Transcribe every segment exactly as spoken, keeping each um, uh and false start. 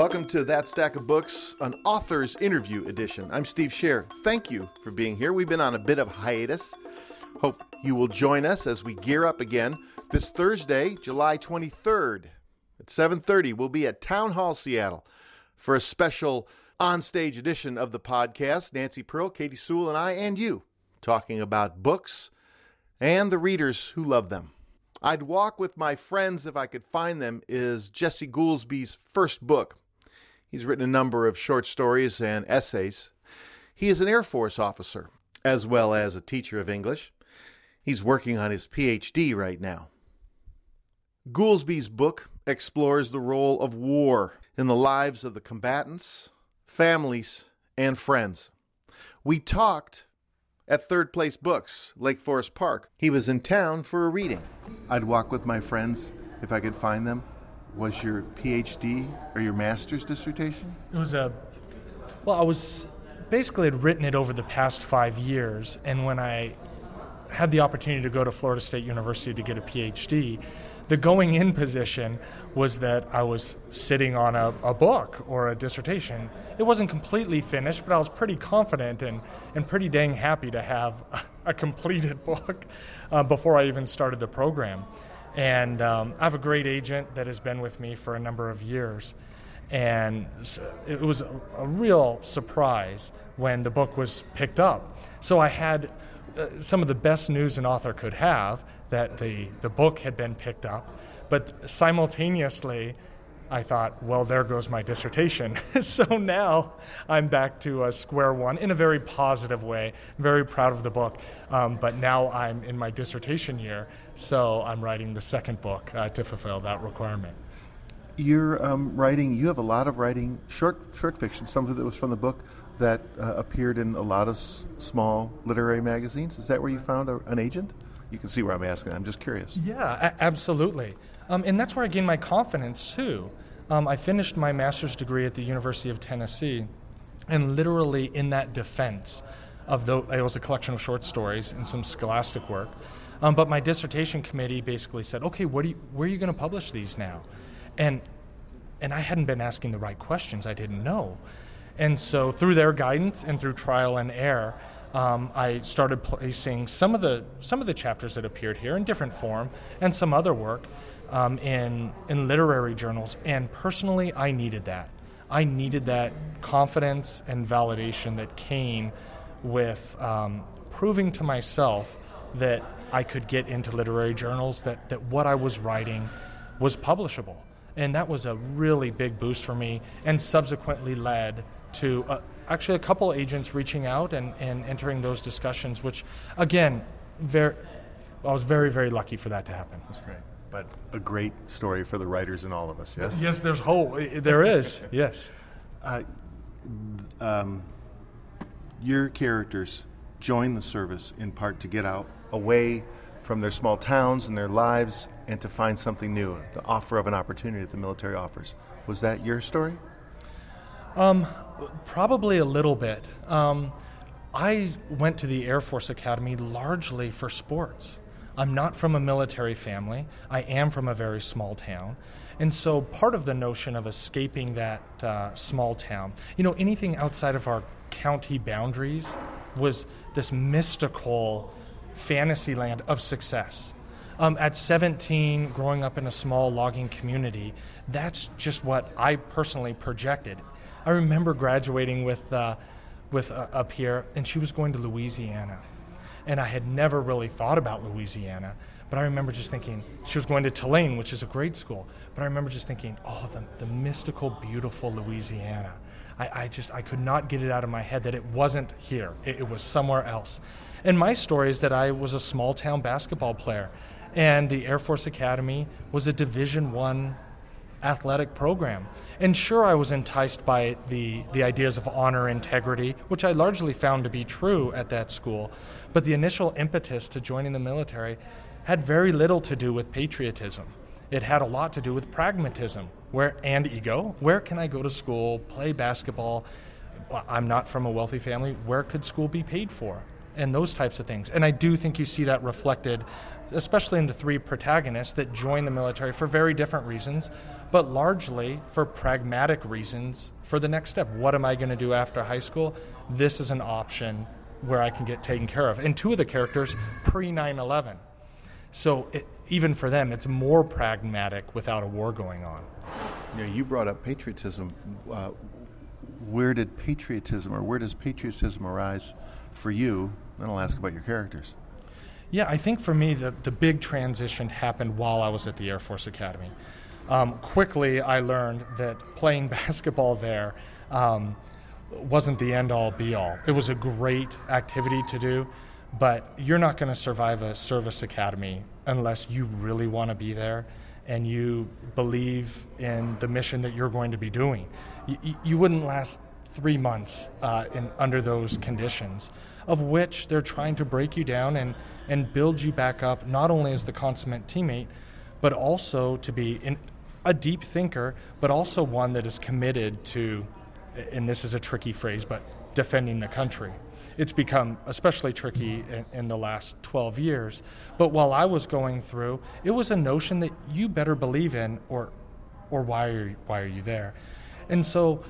Welcome to That Stack of Books, an author's interview edition. I'm Steve Scher. Thank you for being here. We've been on a bit of hiatus. Hope you will join us as we gear up again. This Thursday, July twenty-third at seven thirty, we'll be at Town Hall, Seattle for a special on-stage edition of the podcast. Nancy Pearl, Katie Sewell, and I, and you, talking about books and the readers who love them. I'd Walk With My Friends If I Could Find Them is Jesse Goolsby's first book. He's written a number of short stories and essays. He is an Air Force officer, as well as a teacher of English. He's working on his P H D right now. Goolsby's book explores the role of war in the lives of the combatants, families, and friends. We talked at Third Place Books, Lake Forest Park. He was in town for a reading. I'd Walk With My Friends If I Could Find Them was your P H D or your master's dissertation? It was a, well, I was basically had written it over the past five years. And when I had the opportunity to go to Florida State University to get a P H D, the going in position was that I was sitting on a, a book or a dissertation. It wasn't completely finished, but I was pretty confident and, and pretty dang happy to have a, a completed book uh, before I even started the program. And um, I have a great agent that has been with me for a number of years. And so it was a, a real surprise when the book was picked up. So I had uh, some of the best news an author could have, that the, the book had been picked up, but simultaneously I thought, well, there goes my dissertation. So now I'm back to uh, square one in a very positive way. I'm very proud of the book, um, but now I'm in my dissertation year, so I'm writing the second book uh, to fulfill that requirement. You're um, writing, you have a lot of writing, short short fiction, something that was from the book that uh, appeared in a lot of s- small literary magazines. Is that where you found a, an agent? You can see where I'm asking. I'm just curious. Yeah, a- absolutely. Um, and that's where I gained my confidence, too. Um, I finished my master's degree at the University of Tennessee, and literally in that defense of the, it was a collection of short stories and some scholastic work. Um, but my dissertation committee basically said, okay, what do you, where are you going to publish these now? And and I hadn't been asking the right questions. I didn't know. And so through their guidance and through trial and error, Um, I started placing some of the some of the chapters that appeared here in different form and some other work um, in in literary journals. And personally, I needed that. I needed that confidence and validation that came with um, proving to myself that I could get into literary journals, that, that what I was writing was publishable. And that was a really big boost for me, and subsequently led to uh, actually a couple agents reaching out and, and entering those discussions, which, again, very, I was very, very lucky for that to happen. That's great. But a great story for the writers and all of us, yes? Yes, there's hope. There is, yes. Uh, um, your characters join the service in part to get out away from their small towns and their lives and to find something new, the offer of an opportunity that the military offers. Was that your story? Um, probably a little bit. Um, I went to the Air Force Academy largely for sports. I'm not from a military family. I am from a very small town. And so part of the notion of escaping that uh, small town, you know, anything outside of our county boundaries was this mystical fantasy land of success. Um, at seventeen, growing up in a small logging community, that's just what I personally projected. I remember graduating with uh, with uh, up here, and she was going to Louisiana. And I had never really thought about Louisiana, but I remember just thinking, she was going to Tulane, which is a great school, but I remember just thinking, oh, the, the mystical, beautiful Louisiana. I, I just, I could not get it out of my head that it wasn't here. It, it was somewhere else. And my story is that I was a small-town basketball player, and the Air Force Academy was a Division One athletic program. And sure, I was enticed by the, the ideas of honor, integrity, which I largely found to be true at that school. But the initial impetus to joining the military had very little to do with patriotism. It had a lot to do with pragmatism where and ego. Where can I go to school, play basketball? I'm not from a wealthy family. Where could school be paid for? And those types of things. And I do think you see that reflected especially in the three protagonists that join the military for very different reasons, but largely for pragmatic reasons for the next step. What am I going to do after high school? This is an option where I can get taken care of. And two of the characters pre nine eleven. So it, even for them, it's more pragmatic without a war going on. You know, you brought up patriotism. Uh, where did patriotism or where does patriotism arise for you? Then I'll ask about your characters. Yeah, I think for me, the, the big transition happened while I was at the Air Force Academy. Um, quickly, I learned that playing basketball there um, wasn't the end-all, be-all. It was a great activity to do, but you're not going to survive a service academy unless you really want to be there and you believe in the mission that you're going to be doing. You, you wouldn't last three months uh, in under those conditions, of which they're trying to break you down and, and build you back up, not only as the consummate teammate, but also to be in, a deep thinker, but also one that is committed to, and this is a tricky phrase, but defending the country. It's become especially tricky in, in the last twelve years. But while I was going through, it was a notion that you better believe in, or or why are you, why are you there? And so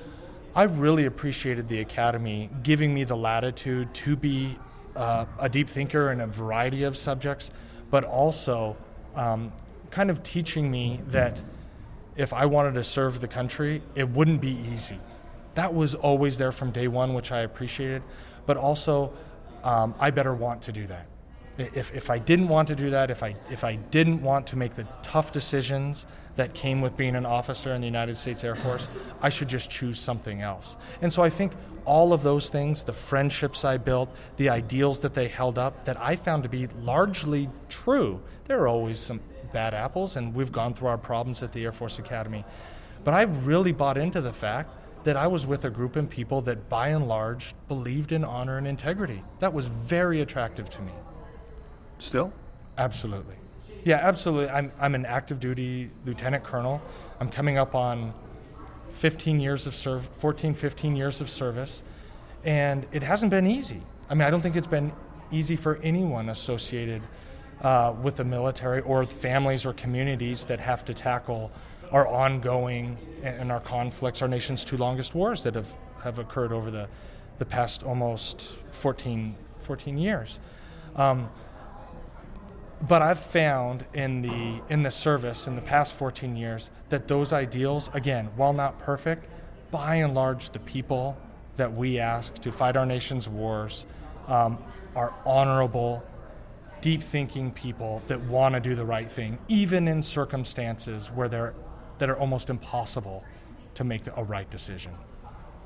I really appreciated the Academy giving me the latitude to be uh, a deep thinker in a variety of subjects, but also um, kind of teaching me that if I wanted to serve the country, it wouldn't be easy. That was always there from day one, which I appreciated, but also um, I better want to do that. If if I didn't want to do that, if I if I didn't want to make the tough decisions that came with being an officer in the United States Air Force, I should just choose something else. And so I think all of those things, the friendships I built, the ideals that they held up, that I found to be largely true. There are always some bad apples, and we've gone through our problems at the Air Force Academy. But I really bought into the fact that I was with a group of people that, by and large, believed in honor and integrity. That was very attractive to me. Still? Absolutely. Yeah, absolutely. I'm I'm an active duty lieutenant colonel. I'm coming up on fifteen years of serv, fourteen, fifteen years of service, and it hasn't been easy. I mean, I don't think it's been easy for anyone associated uh, with the military or families or communities that have to tackle our ongoing and our conflicts, our nation's two longest wars that have, have occurred over the, the past almost fourteen years. Um, But I've found in the in the service in the past fourteen years that those ideals, again, while not perfect, by and large, the people that we ask to fight our nation's wars um, are honorable, deep-thinking people that want to do the right thing, even in circumstances where they're that are almost impossible to make the, a right decision.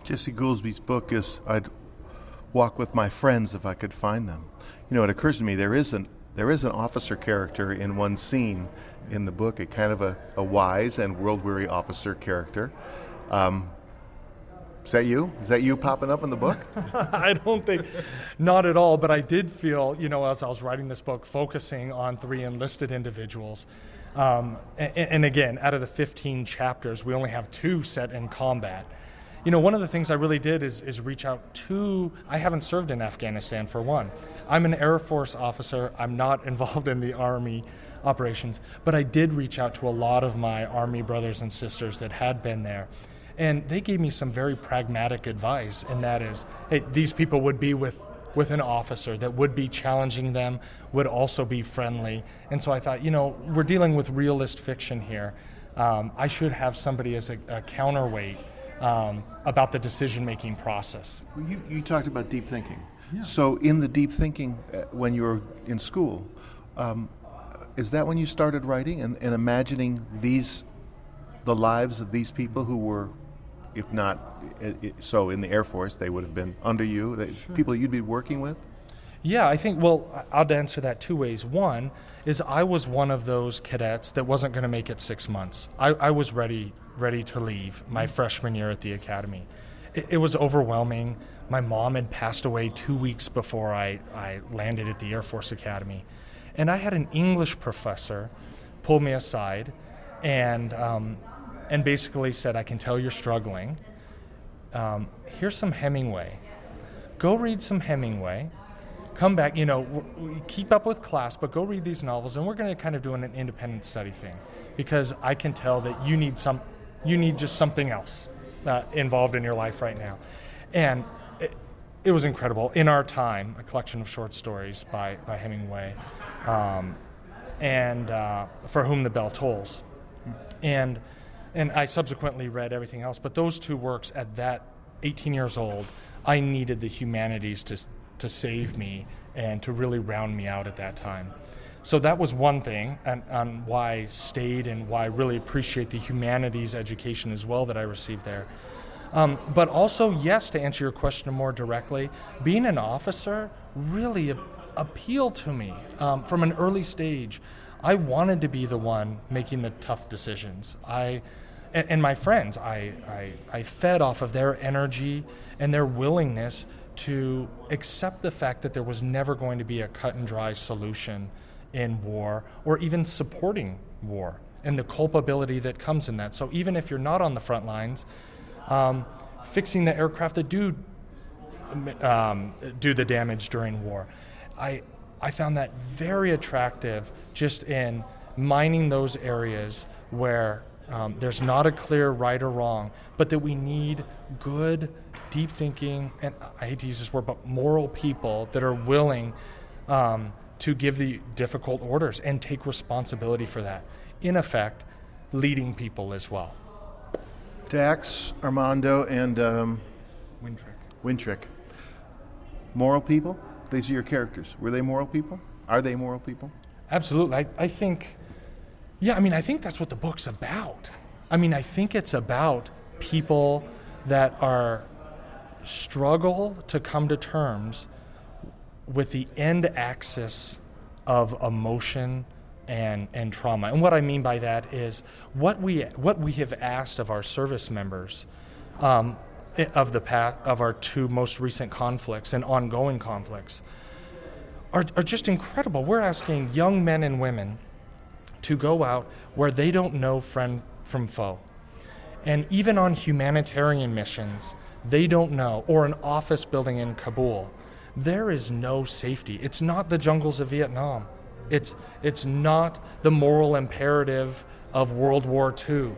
Jesse Goolsby's book is "I'd Walk With My Friends If I Could Find Them." You know, it occurs to me there is an There is an officer character in one scene in the book, a kind of a, a wise and world-weary officer character. Um, is that you? Is that you popping up in the book? I don't think, not at all, but I did feel, you know, as I was writing this book, focusing on three enlisted individuals. Um, and, and again, out of the fifteen chapters, we only have two set in combat. You know, one of the things I really did is, is reach out to, I haven't served in Afghanistan for one. I'm an Air Force officer. I'm not involved in the Army operations, but I did reach out to a lot of my Army brothers and sisters that had been there. And they gave me some very pragmatic advice, and that is, hey, these people would be with, with an officer that would be challenging them, would also be friendly. And so I thought, you know, we're dealing with realist fiction here. Um, I should have somebody as a, a counterweight Um, about the decision-making process. You, you talked about deep thinking. Yeah. So in the deep thinking, uh, when you were in school, um, is that when you started writing and, and imagining these, the lives of these people who were, if not it, it, so in the Air Force, they would have been under you, they, sure. people you'd be working with? Yeah, I think, well, I'll answer that two ways. One is I was one of those cadets that wasn't going to make it six months. I, I was ready ready to leave my freshman year at the academy. It, it was overwhelming. My mom had passed away two weeks before I, I landed at the Air Force Academy. And I had an English professor pull me aside and um, and basically said, I can tell you're struggling. Um, here's some Hemingway. Go read some Hemingway. come back, you know, keep up with class, but go read these novels, and we're going to kind of do an independent study thing, because I can tell that you need some, you need just something else uh, involved in your life right now. And it, it was incredible. In Our Time, a collection of short stories by, by Hemingway, um, and uh, For Whom the Bell Tolls. And and I subsequently read everything else, but those two works at that eighteen years old, I needed the humanities to to save me and to really round me out at that time. So that was one thing on, on why I stayed and why I really appreciate the humanities education as well that I received there. Um, but also, yes, to answer your question more directly, being an officer really a- appealed to me um, from an early stage. I wanted to be the one making the tough decisions. I and, and my friends, I, I I fed off of their energy and their willingness to accept the fact that there was never going to be a cut and dry solution in war, or even supporting war, and the culpability that comes in that. So even if you're not on the front lines, um, fixing the aircraft that do um, do the damage during war, I I found that very attractive, just in mining those areas where um, there's not a clear right or wrong, but that we need good, deep thinking, and I hate to use this word, but moral people that are willing um, to give the difficult orders and take responsibility for that. In effect, leading people as well. Dax, Armando, and um, Wintrick. Wintrick. Moral people? These are your characters. Were they moral people? Are they moral people? Absolutely. I, I think, yeah, I mean, I think that's what the book's about. I mean, I think it's about people that are struggle to come to terms with the end axis of emotion and and trauma. And what I mean by that is what we what we have asked of our service members um, of the past, of our two most recent conflicts and ongoing conflicts are are just incredible. We're asking young men and women to go out where they don't know friend from foe. And even on humanitarian missions, they don't know, or an office building in Kabul, there is no safety. It's not the jungles of Vietnam. It's it's not the moral imperative of World War Two.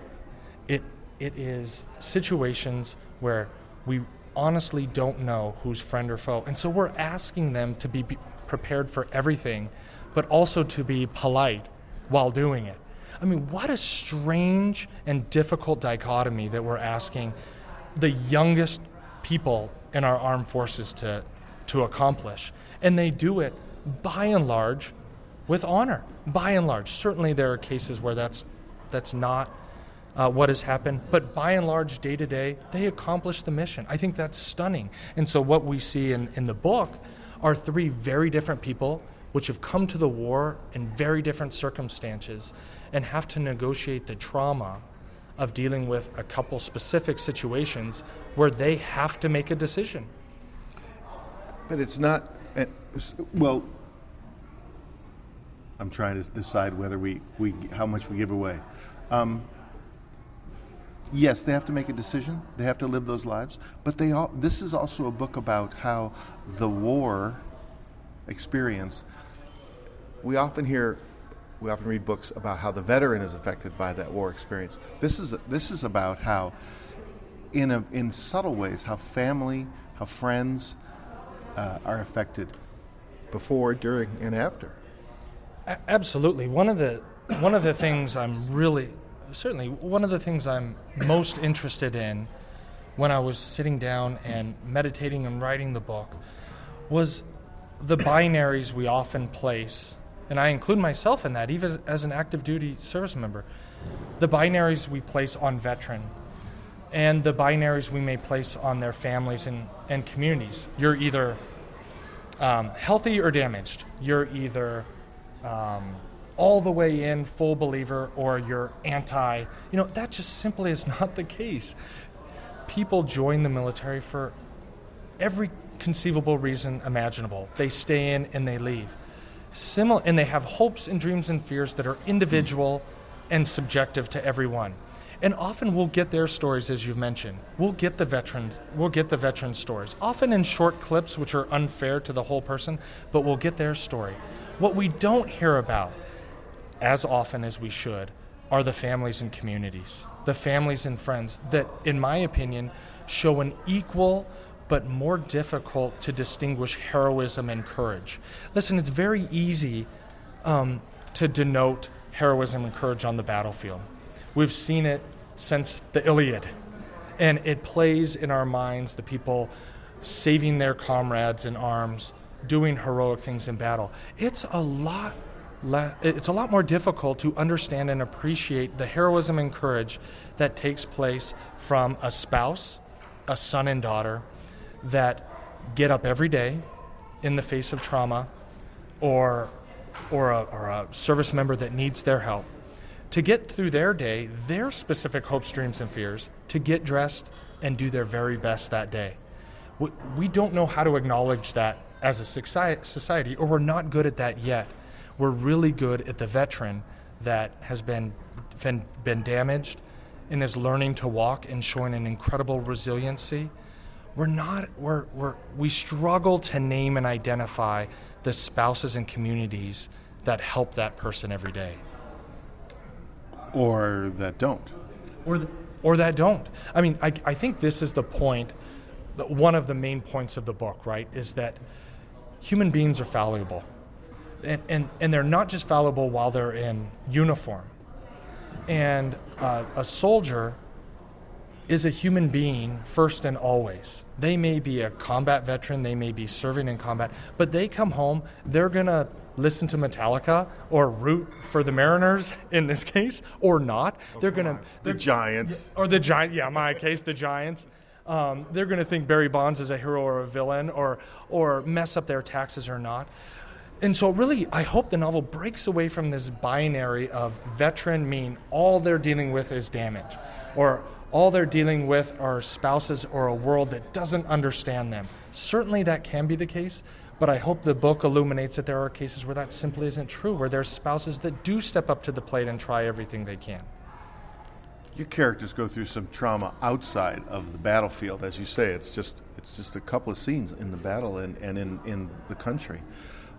It it is situations where we honestly don't know who's friend or foe. And so we're asking them to be prepared for everything, but also to be polite while doing it. I mean, what a strange and difficult dichotomy that we're asking the youngest people in our armed forces to to accomplish. And they do it, by and large, with honor, by and large. Certainly there are cases where that's that's not uh, what has happened, but by and large, day to day, they accomplish the mission. I think that's stunning. And so what we see in, in the book are three very different people which have come to the war in very different circumstances and have to negotiate the trauma of dealing with a couple specific situations where they have to make a decision. But it's not, well, I'm trying to decide whether we, we how much we give away. Um, yes, they have to make a decision. They have to live those lives. But they all, this is also a book about how the war experience, we often hear, we often read books about how the veteran is affected by that war experience. This is this is about how, in a, in subtle ways, how family, how friends uh, are affected before, during, and after. A- absolutely. One of the one of the things I'm really certainly one of the things I'm most interested in when I was sitting down and meditating and writing the book was the binaries we often place. And I include myself in that, even as an active duty service member, the binaries we place on veteran and the binaries we may place on their families and, and communities. You're either um, healthy or damaged. You're either um, all the way in, full believer, or you're anti. You know, that just simply is not the case. People join the military for every conceivable reason imaginable. They stay in and they leave. Similar, and they have hopes and dreams and fears that are individual and subjective to everyone. And often we'll get their stories, as you've mentioned. We'll get the veterans, we'll get the veteran stories, often in short clips, which are unfair to the whole person, but we'll get their story. What we don't hear about as often as we should are the families and communities, the families and friends that, in my opinion, show an equal but more difficult to distinguish heroism and courage. Listen, it's very easy um, to denote heroism and courage on the battlefield. We've seen it since the Iliad, and it plays in our minds the people saving their comrades in arms, doing heroic things in battle. It's a lot le- it's a lot more difficult to understand and appreciate the heroism and courage that takes place from a spouse, a son and daughter, that get up every day in the face of trauma or or a, or a service member that needs their help, to get through their day, their specific hopes, dreams, and fears, to get dressed and do their very best that day. We, we don't know how to acknowledge that as a society, or we're not good at that yet. We're really good at the veteran that has been been, been damaged and is learning to walk and showing an incredible resiliency. We're not, we're, we're, we struggle to name and identify the spouses and communities that help that person every day. Or that don't. Or th- or that don't. I mean, I, I think this is the point, one of the main points of the book, right, is that human beings are fallible. And, and, and they're not just fallible while they're in uniform. And uh, a soldier is a human being first and always. They may be a combat veteran, they may be serving in combat, but they come home, they're gonna listen to Metallica or root for the Mariners in this case, or not. Oh, they're gonna- they're, The Giants. Or the Giants, yeah, in my case, the Giants. Um, they're gonna think Barry Bonds is a hero or a villain, or or mess up their taxes or not. And so really, I hope the novel breaks away from this binary of veteran mean all they're dealing with is damage, or all they're dealing with are spouses or a world that doesn't understand them. Certainly that can be the case, but I hope the book illuminates that there are cases where that simply isn't true, where there's spouses that do step up to the plate and try everything they can. Your characters go through some trauma outside of the battlefield. As you say, it's just it's just a couple of scenes in the battle and, and in, in the country.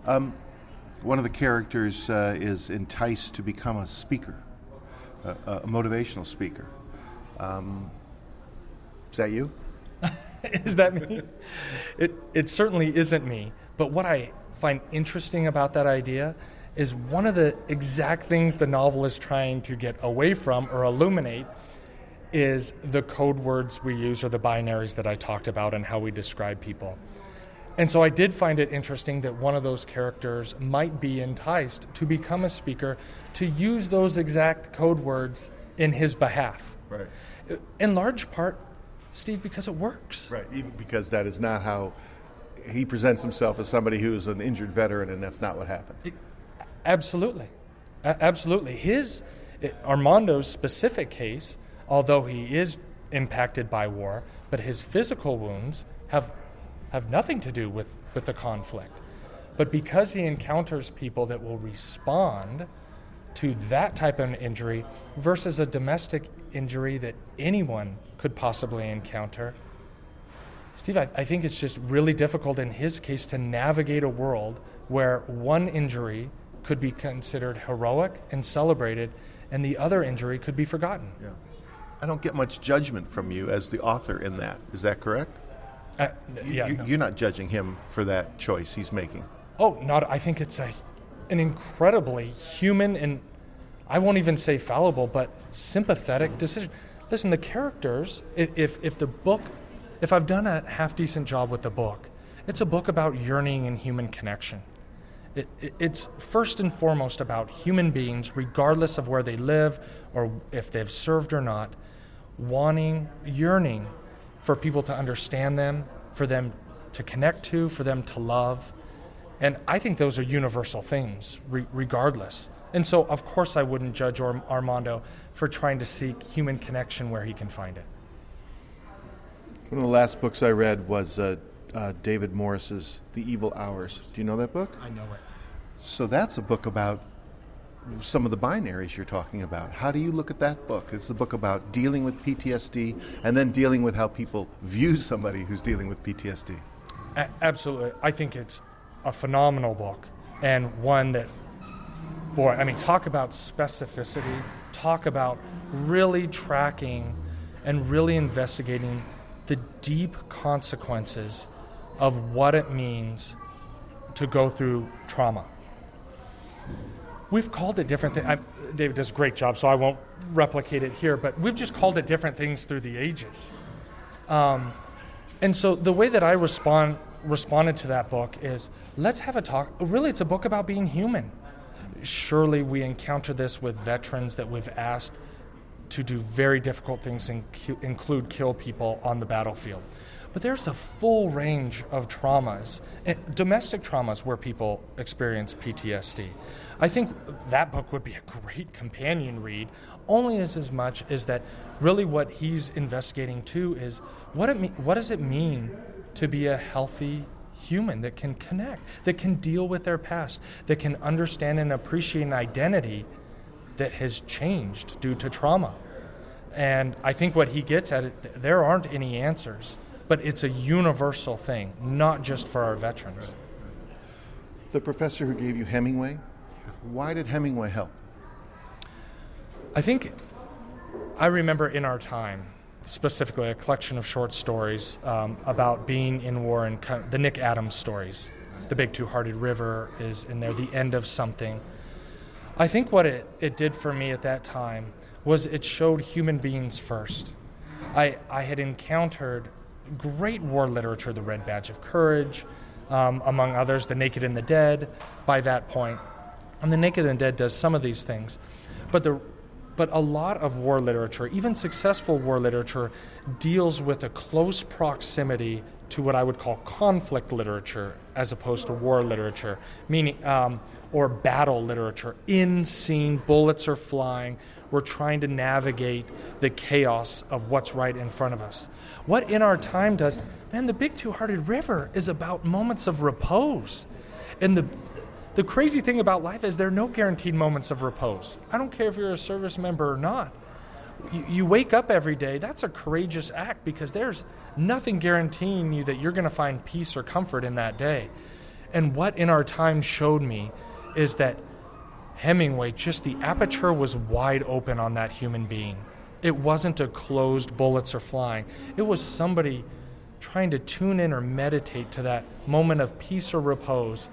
Um, one of the characters uh, is enticed to become a speaker, a, a motivational speaker. Um, is that you? Is that me? It it certainly isn't me. But what I find interesting about that idea is one of the exact things the novel is trying to get away from or illuminate is the code words we use or the binaries that I talked about and how we describe people. And so I did find it interesting that one of those characters might be enticed to become a speaker to use those exact code words in his behalf. Right. In large part, Steve, because it works. Right, even because that is not how he presents himself, as somebody who is an injured veteran, and that's not what happened. It, absolutely. A- absolutely. His, it, Armando's specific case, although he is impacted by war, but his physical wounds have have nothing to do with, with the conflict. But because he encounters people that will respond to that type of injury versus a domestic injury that anyone could possibly encounter. Steve, I, I think it's just really difficult in his case to navigate a world where one injury could be considered heroic and celebrated, and the other injury could be forgotten. Yeah. I don't get much judgment from you as the author in that. Is that correct? Uh, yeah, you, no. You're not judging him for that choice he's making. Oh, not. I think it's a an incredibly human and, I won't even say fallible, but sympathetic decision. Listen, the characters, if if the book, if I've done a half-decent job with the book, it's a book about yearning and human connection. It, it, it's first and foremost about human beings, regardless of where they live or if they've served or not, wanting, yearning for people to understand them, for them to connect to, for them to love. And I think those are universal things, re- regardless. And so, of course, I wouldn't judge Ar- Armando for trying to seek human connection where he can find it. One of the last books I read was uh, uh, David Morris's The Evil Hours. Do you know that book? I know it. So that's a book about some of the binaries you're talking about. How do you look at that book? It's a book about dealing with P T S D and then dealing with how people view somebody who's dealing with P T S D. A- absolutely. I think it's a phenomenal book, and one that, boy, I mean, talk about specificity, talk about really tracking and really investigating the deep consequences of what it means to go through trauma. We've called it different things. David does a great job, so I won't replicate it here, but we've just called it different things through the ages. Um, and so the way that I respond responded to that book is, let's have a talk. Really, it's a book about being human. Surely we encounter this with veterans that we've asked to do very difficult things, and include kill people on the battlefield. But there's a full range of traumas, domestic traumas, where people experience P T S D. I think that book would be a great companion read, only as, as much as that really what he's investigating too is what it me- what does it mean to be a healthy human that can connect, that can deal with their past, that can understand and appreciate an identity that has changed due to trauma. And I think what he gets at it, there aren't any answers, but it's a universal thing, not just for our veterans. The professor who gave you Hemingway, why did Hemingway help? I think I remember In Our Time, specifically a collection of short stories um, about being in war, and co- the Nick Adams stories. The Big Two-Hearted River is in there, The End of Something. I think what it, it did for me at that time was it showed human beings first. I, I had encountered great war literature, The Red Badge of Courage, um, among others, The Naked and the Dead, by that point. And The Naked and the Dead does some of these things. But the But a lot of war literature, even successful war literature, deals with a close proximity to what I would call conflict literature as opposed to war literature, meaning um, or battle literature. In scene, bullets are flying. We're trying to navigate the chaos of what's right in front of us. What In Our Time does, man, The Big Two-Hearted River is about moments of repose. And the The crazy thing about life is there are no guaranteed moments of repose. I don't care if you're a service member or not. You, you wake up every day. That's a courageous act, because there's nothing guaranteeing you that you're going to find peace or comfort in that day. And what In Our Time showed me is that Hemingway, just the aperture was wide open on that human being. It wasn't a closed bullets are flying. It was somebody trying to tune in or meditate to that moment of peace or repose.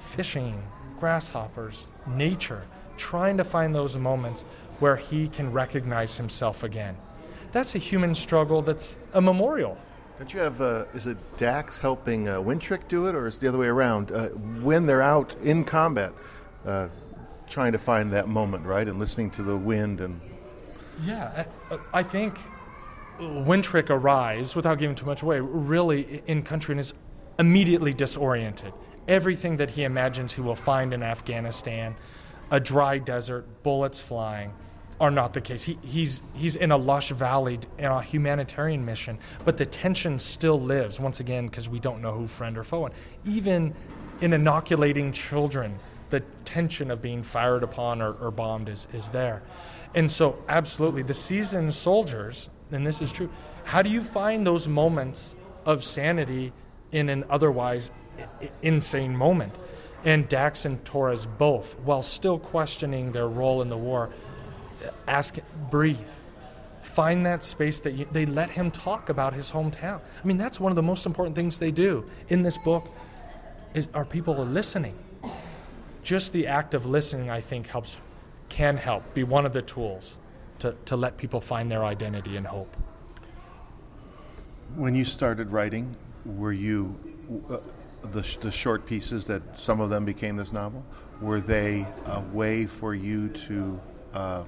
Fishing, grasshoppers, nature, trying to find those moments where he can recognize himself again. That's a human struggle that's a memorial. Don't you have, uh, is it Dax helping uh, Wintrick do it, or is it the other way around? Uh, when they're out in combat, uh, trying to find that moment, right, and listening to the wind. and. Yeah, I, I think Wintrick arrives, without giving too much away, really in country and is immediately disoriented. Everything that he imagines he will find in Afghanistan, a dry desert, bullets flying, are not the case. He, he's he's in a lush valley in a humanitarian mission, but the tension still lives, once again, because we don't know who friend or foe is. Even in inoculating children, the tension of being fired upon or, or bombed is, is there. And so, absolutely, the seasoned soldiers, and this is true, how do you find those moments of sanity in an otherwise insane moment? And Dax and Torres both, while still questioning their role in the war, ask, breathe, find that space that you, they let him talk about his hometown. I mean, that's one of the most important things they do in this book is, are people are listening. Just the act of listening, I think, helps, can help be one of the tools to, to let people find their identity and hope. When you started writing, were you uh, The, sh- the short pieces that some of them became this novel, were they a way for you to um,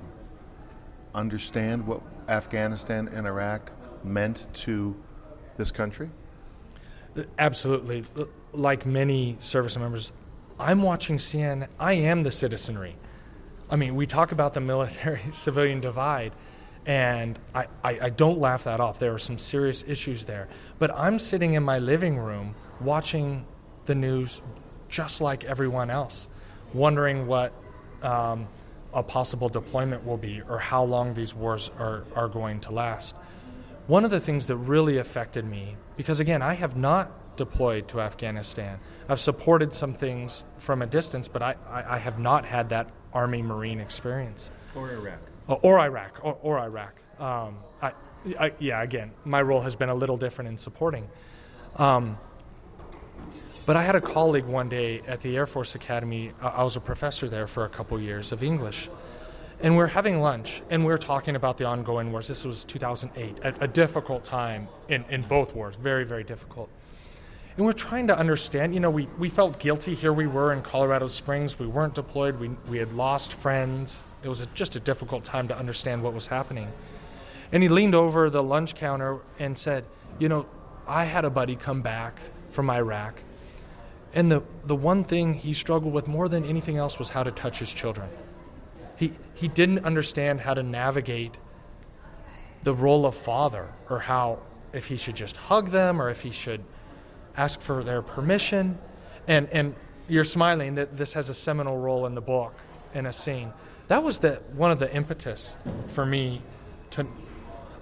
understand what Afghanistan and Iraq meant to this country? Absolutely. Like many service members, I'm watching C N N. I am the citizenry. I mean, we talk about the military-civilian divide, and I, I, I don't laugh that off. There are some serious issues there. But I'm sitting in my living room watching the news just like everyone else, wondering what um, a possible deployment will be or how long these wars are, are going to last. One of the things that really affected me, because again, I have not deployed to Afghanistan. I've supported some things from a distance, but I, I, I have not had that Army-Marine experience. Or Iraq. Or, or Iraq, or, or Iraq. Um, I, I, yeah, again, my role has been a little different in supporting. Um, but I had a colleague one day at the Air Force Academy. Uh, I was a professor there for a couple years of English. And we we're having lunch, and we we're talking about the ongoing wars. This was two thousand eight, a, a difficult time in, in both wars, very, very difficult. And we're trying to understand, you know, we, we felt guilty. Here we were in Colorado Springs. We weren't deployed. We we had lost friends. It was a, just a difficult time to understand what was happening. And he leaned over the lunch counter and said, you know, I had a buddy come back from Iraq, and the, the one thing he struggled with more than anything else was how to touch his children. He he didn't understand how to navigate the role of father, or how, if he should just hug them or if he should ask for their permission. And and you're smiling that this has a seminal role in the book, in a scene. That was the one of the impetus for me to,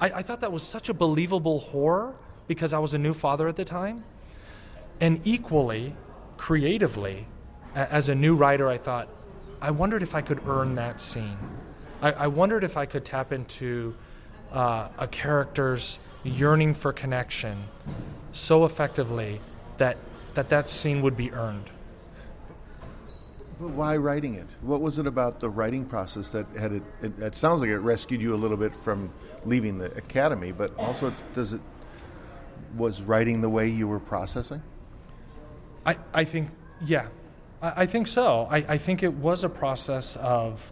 I, I thought that was such a believable horror because I was a new father at the time. And equally, creatively, as a new writer, I thought, I wondered if I could earn that scene. I, I wondered if I could tap into uh, a character's yearning for connection so effectively that that, that scene would be earned. But why writing it? What was it about the writing process that had it, it, it sounds like it rescued you a little bit from leaving the academy, but also it's, does it, was writing the way you were processing? I, I think, yeah. I think so. I, I think it was a process of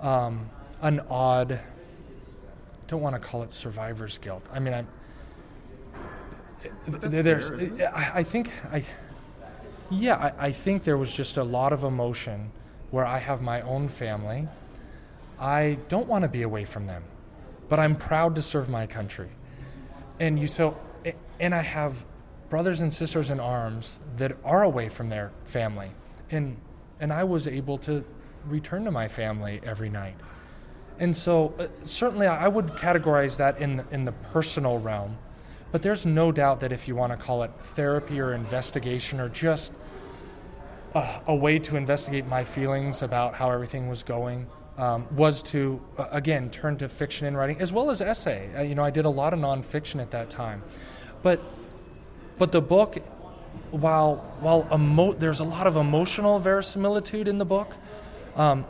um, an odd, I don't want to call it survivor's guilt. I mean, I'm, there's, fair, I, I think, I, yeah, I, I think there was just a lot of emotion where I have my own family. I don't want to be away from them, but I'm proud to serve my country. And you, so, and I have brothers and sisters in arms that are away from their family. And and I was able to return to my family every night. And so uh, certainly I would categorize that in the, in the personal realm, but there's no doubt that if you want to call it therapy or investigation or just uh, a way to investigate my feelings about how everything was going, um, was to, uh, again, turn to fiction and writing, as well as essay. Uh, you know, I did a lot of nonfiction at that time. But but the book, while while emo- there's a lot of emotional verisimilitude in the book, um,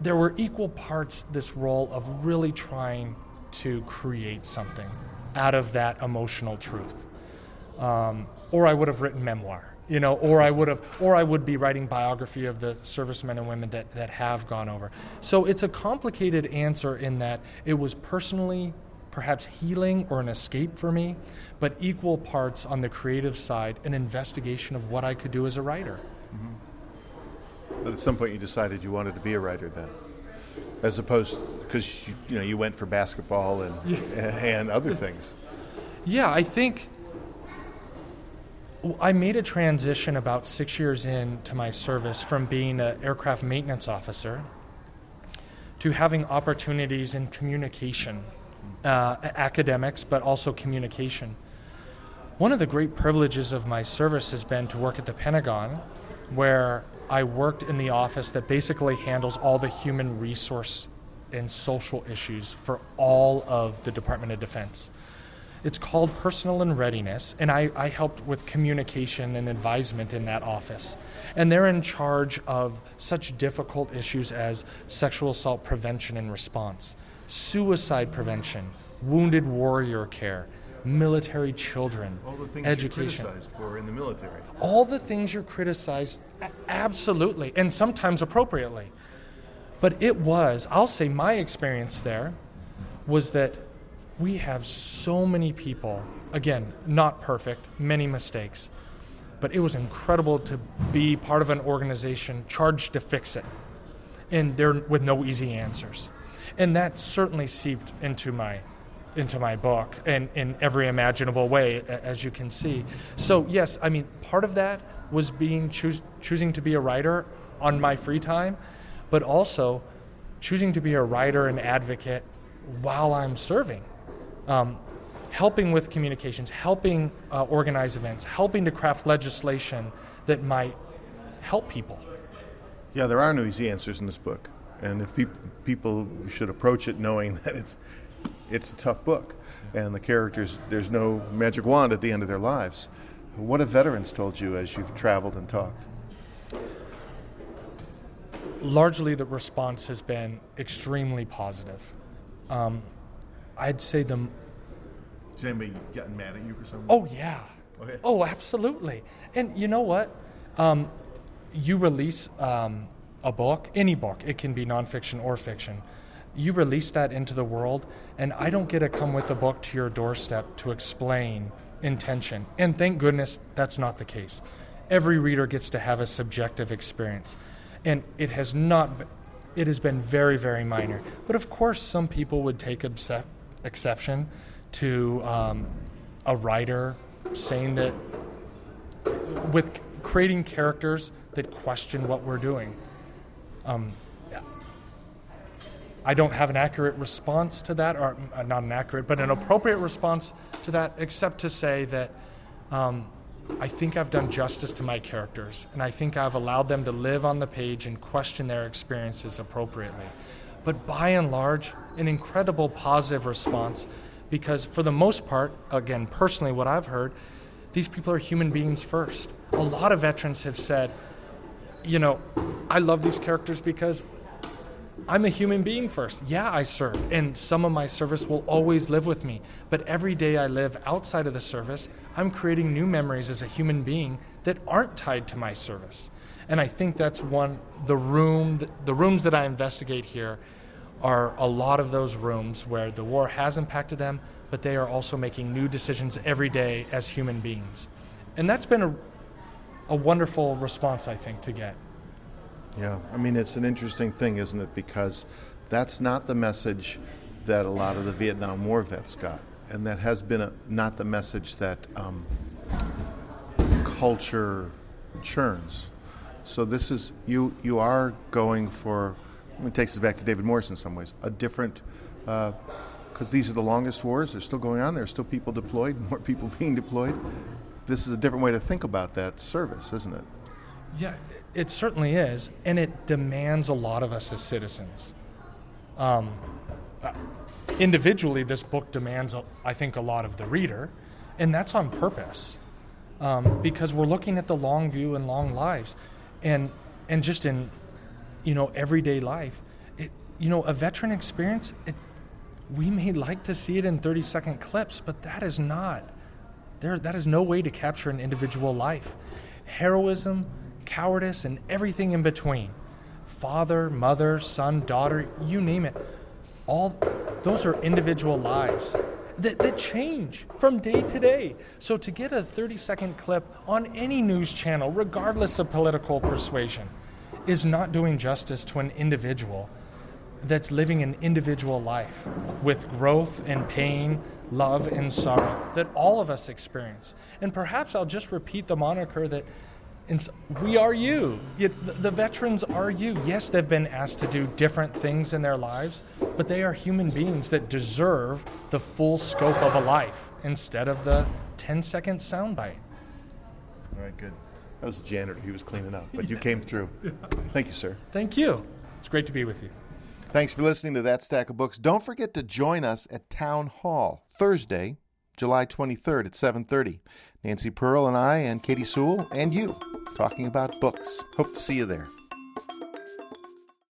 there were equal parts this role of really trying to create something out of that emotional truth. Um, or I would have written memoir, you know, or I would have, or I would be writing biography of the servicemen and women that, that have gone over. So it's a complicated answer in that it was personally perhaps healing or an escape for me, but equal parts on the creative side, an investigation of what I could do as a writer. Mm-hmm. But at some point you decided you wanted to be a writer then, as opposed, because you, you know, you went for basketball and yeah. and other things. Yeah, I think I made a transition about six years into my service from being an aircraft maintenance officer to having opportunities in communication. Uh, academics, but also communication. One of the great privileges of my service has been to work at the Pentagon, where I worked in the office that basically handles all the human resource and social issues for all of the Department of Defense. It's called Personnel and Readiness, and I, I helped with communication and advisement in that office. And they're in charge of such difficult issues as sexual assault prevention and response, suicide prevention, wounded warrior care, military children, all the things education. You're criticized for in the military. All the things you're criticized, absolutely, and sometimes appropriately. But it was, I'll say my experience there was that we have so many people, again, not perfect, many mistakes, but it was incredible to be part of an organization charged to fix it, and there with no easy answers. And that certainly seeped into my into my book and in every imaginable way, as you can see. So yes, I mean, part of that was being choos- choosing to be a writer on my free time, but also choosing to be a writer and advocate while I'm serving, um, helping with communications, helping uh, organize events, helping to craft legislation that might help people. Yeah, there are no easy answers in this book, and if people people should approach it knowing that it's it's a tough book, and the characters, there's no magic wand at the end of their lives. What have veterans told you as you've traveled and talked? Largely, the response has been extremely positive. Um, I'd say the... Is anybody getting mad at you for something? Oh, yeah. Okay. Oh, absolutely. And you know what? Um, you release um, a book, any book. It can be nonfiction or fiction. You release that into the world, and I don't get to come with the book to your doorstep to explain intention. And thank goodness that's not the case. Every reader gets to have a subjective experience. And it has not, it has been very, very minor. But of course, some people would take obse- exception to um, a writer saying that, with creating characters that question what we're doing. Um, I don't have an accurate response to that, or uh, not an accurate, but an appropriate response to that, except to say that um, I think I've done justice to my characters, and I think I've allowed them to live on the page and question their experiences appropriately. But by and large, an incredible positive response, because for the most part, again, personally, what I've heard, these people are human beings first. A lot of veterans have said, you know, I love these characters because I'm a human being first. Yeah, I serve, and some of my service will always live with me. But every day I live outside of the service, I'm creating new memories as a human being that aren't tied to my service. And I think that's one, the room, the rooms that I investigate here are a lot of those rooms where the war has impacted them, but they are also making new decisions every day as human beings. And that's been a, a wonderful response, I think, to get. Yeah, I mean, it's an interesting thing, isn't it? Because that's not the message that a lot of the Vietnam War vets got. And that has been a, not the message that um, culture churns. So this is, you you are going for, it takes us back to David Morris in some ways, a different, because uh, these are the longest wars, they're still going on, there's still people deployed, more people being deployed. This is a different way to think about that service, isn't it? Yeah, it certainly is, and it demands a lot of us as citizens. Um, individually, this book demands, I think, a lot of the reader, and that's on purpose, um, because we're looking at the long view and long lives, and and just in, you know, everyday life, it, you know, a veteran experience. It, we may like to see it in thirty-second clips, but that is not there. That is no way to capture an individual life. Heroism, cowardice, and everything in between, father, mother, son, daughter, you name it, all those are individual lives that, that change from day to day. So to get a thirty-second clip on any news channel, regardless of political persuasion, is not doing justice to an individual that's living an individual life with growth and pain, love and sorrow that all of us experience. And perhaps I'll just repeat the moniker that And we are you. The veterans are you. Yes, they've been asked to do different things in their lives, but they are human beings that deserve the full scope of a life instead of the ten-second soundbite. All right, good. That was the janitor. He was cleaning up, but you came through. Thank you, sir. Thank you. It's great to be with you. Thanks for listening to That Stack of Books. Don't forget to join us at Town Hall Thursday, July twenty-third at seven thirty. Nancy Pearl and I and Katie Sewell and you talking about books. Hope to see you there.